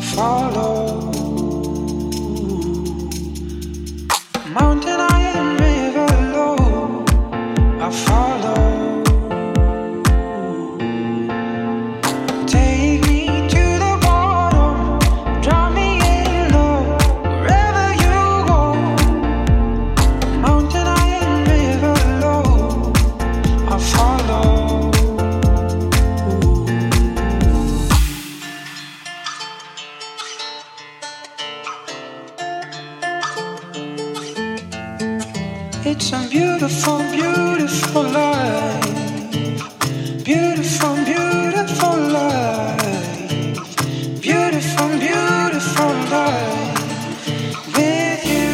follow. Mountain high and river low, I follow. It's a beautiful, beautiful life. Beautiful, beautiful life. Beautiful, beautiful life with you.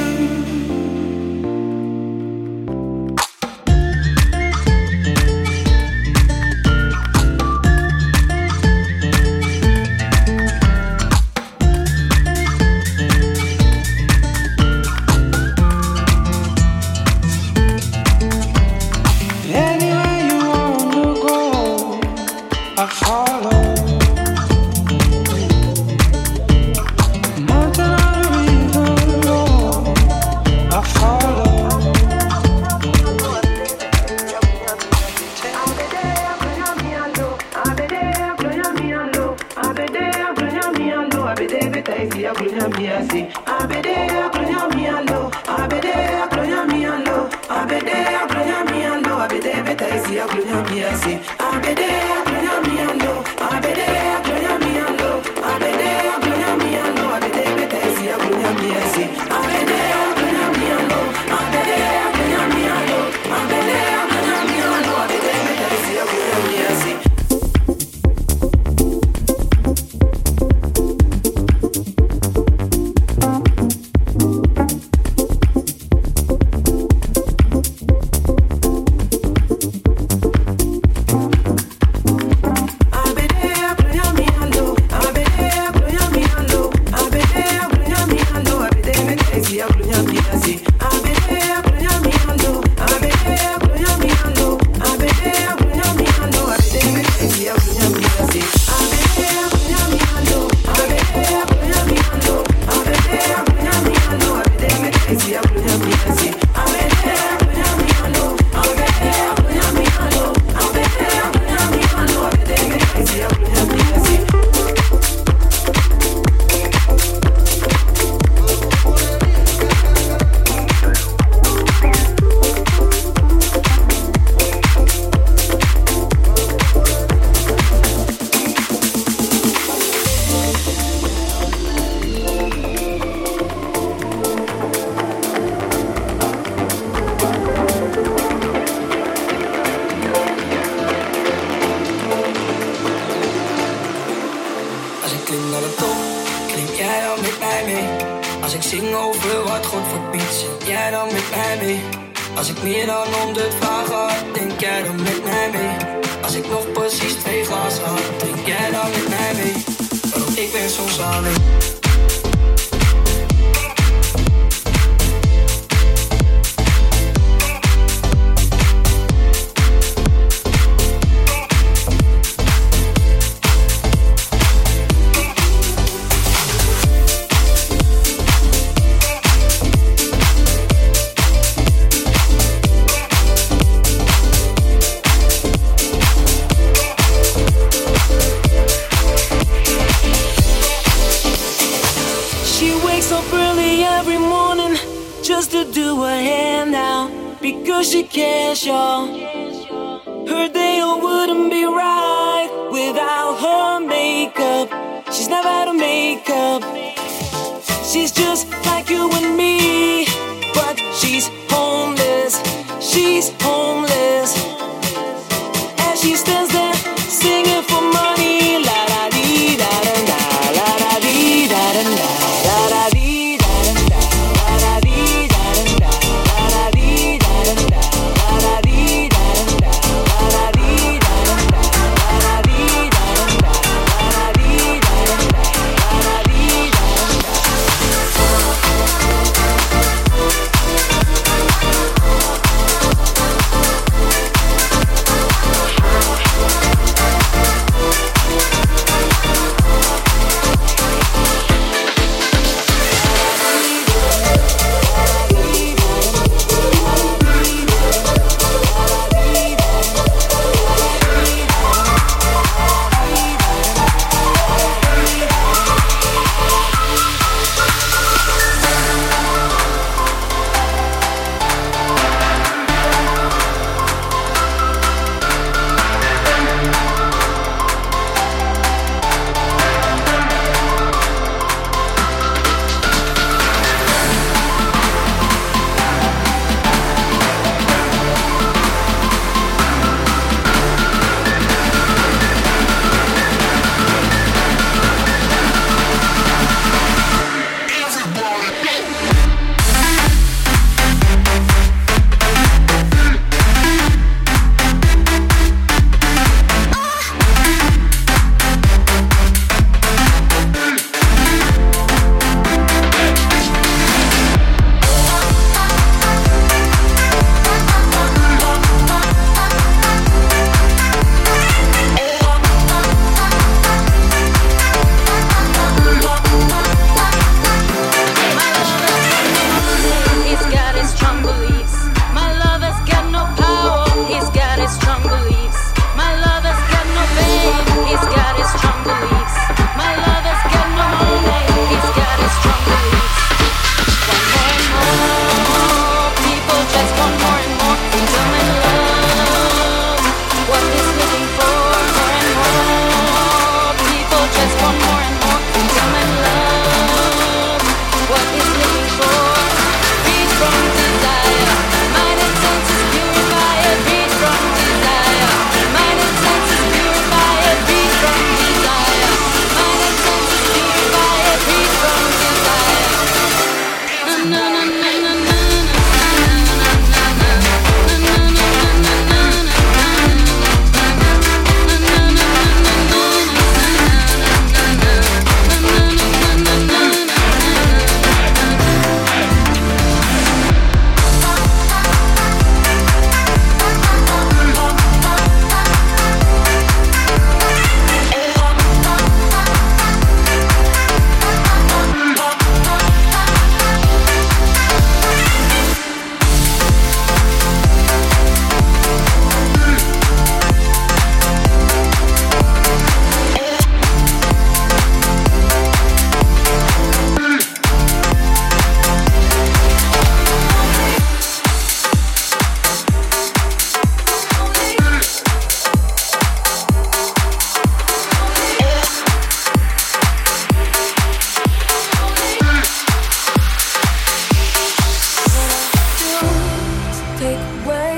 take away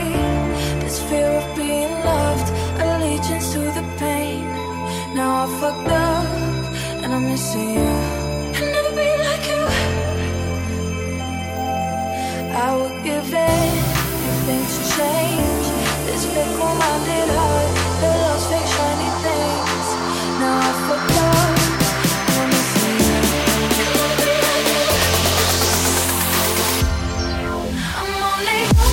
this fear of being loved, allegiance to the pain. Now I fucked up and I'm missing you. I'll never be like you. I would give anything to change this fake one-minded heart that loves fake shiny things. Now I fucked up and I'm missing you. I'll never be like you. I'm only human.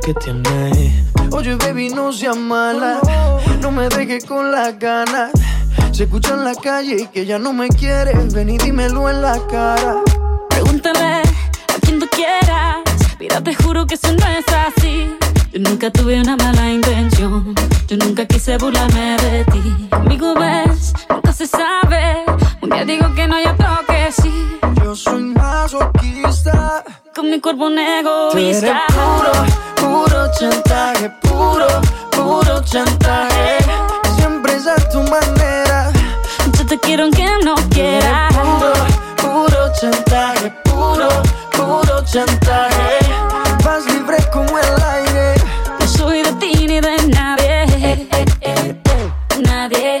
Que tiene. Oye, baby, no seas mala, no me dejes con las ganas. Se escucha en la calle que ya no me quieres, ven y dímelo en la cara. Pregúntame a quien tú quieras, mira, te juro que eso no es así. Yo nunca tuve una mala intención, yo nunca quise burlarme de ti. Amigo, ves, nunca se sabe, un día digo que no y otro que sí. Yo soy masoquista, con mi cuerpo un egoísta. Puro chantaje, puro chantaje. Siempre es a tu manera. Yo te quiero aunque no quieras. Puro chantaje, puro chantaje. Vas libre como el aire. No soy de ti ni de nadie. Nadie, nadie, nadie.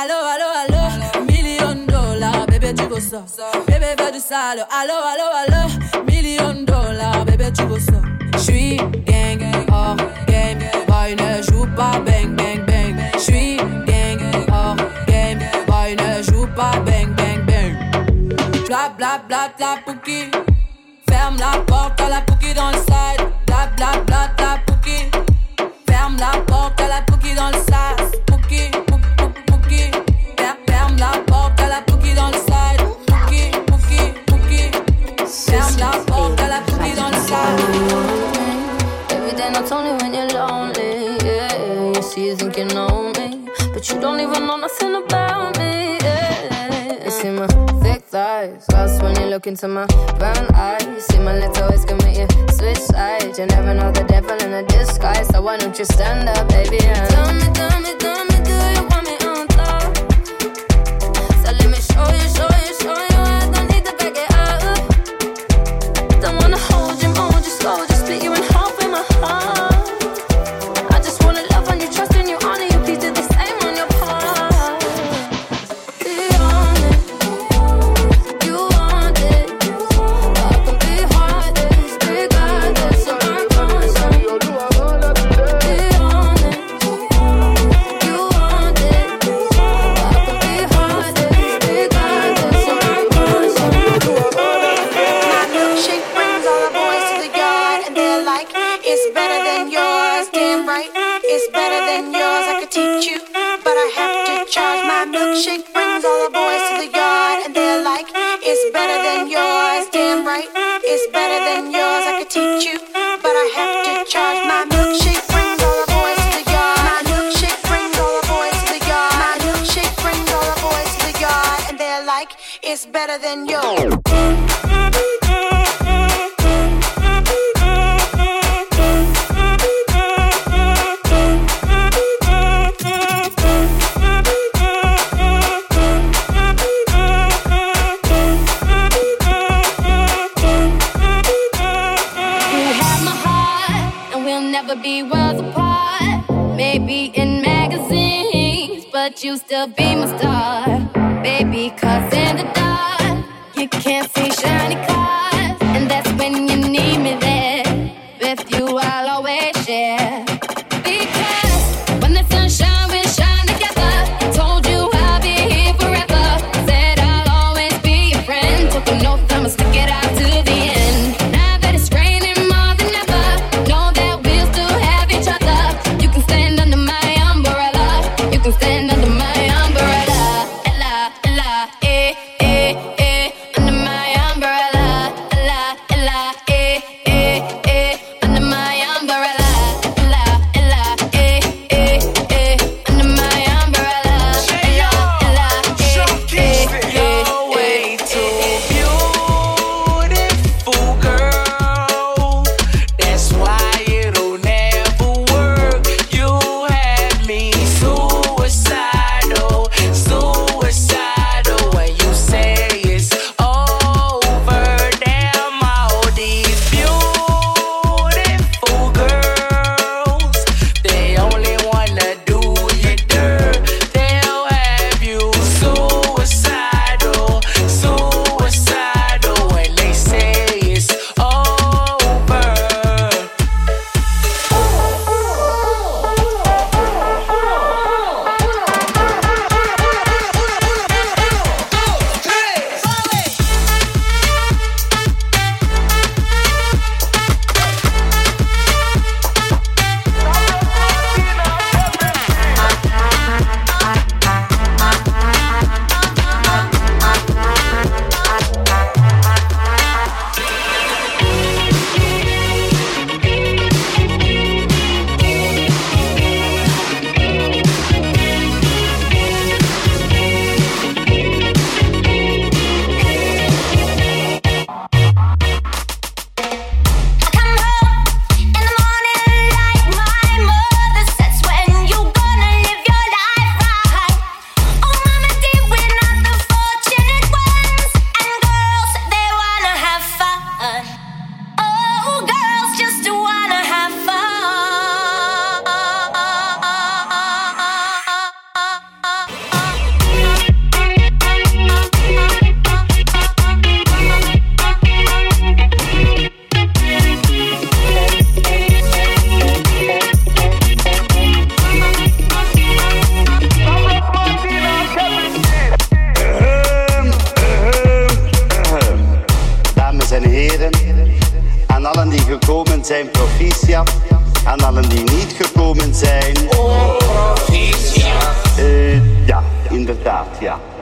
allo, allo, allo. $1 million, baby, tu go so. Bébé veut du sale, allo, allo, allo. $1 million, baby, tu go so. J'suis gang, hors game, boy ne joue pas bang, bang, bang. J'suis gang, hors game, boy ne joue pas bang, bang, bang. Bla, bla, bla, bla, pouki. Ferme la porte à la pouki dans le side. Bla, bla, bla, bla, pouki. Ferme la porte à la pouki dans le sas. Pouki, pouki, pouki, pouki. Ferme la porte à la pouki dans le side. Pouki, pouki, pouki. Ferme la porte à la pouki dans le side. Every day not only when you're lonely, yeah. You see you think you know me, but you don't even know nothing about me, yeah. You see my thick thighs, lost when you look into my brown eyes. You see my lips always commit you switch sides. You never know the devil in a disguise, so why don't you stand up, baby? And tell me, tell me, tell me, do you want me on top? So let me show you, show you, show you. I don't need to back it up. Don't wanna hold you, mold you slow, just split you in half in my heart. I just wanna love on you, trust in you, honor you, please do the same on your part. Be honest, you want it. I can be heartless, regardless of my conscience. Be honest, you want it. I can be heartless, regardless of my conscience. She brings all the boys to the yard, and they're like, it's better than yours. Damn right, it's better than yours. I could teach you, but I have to charge. My milkshake brings all the boys to the yard, and they're like, it's better than yours. Damn right, it's better than yours. I could teach you, but I have to charge. My milkshake brings all the boys to the yard. My milkshake brings all the boys to the yard. My milkshake brings all the boys to the yard, and they're like, it's better than yours. Be worlds apart, maybe in magazines, but you still be my star, baby, cause in the dark, you can't see shiny cars, and that's when you need me there, with you I'll always share, because when the sun shines, we shine together, told you I'll be here forever, said I'll always be your friend, took an oath, I'ma stick it out to the end. Stand under my umbrella, la, la, eh, eh, under my umbrella. en heren. En allen die gekomen zijn, proficiat. En allen die niet gekomen zijn... Oh, proficiat. Ja, inderdaad, ja.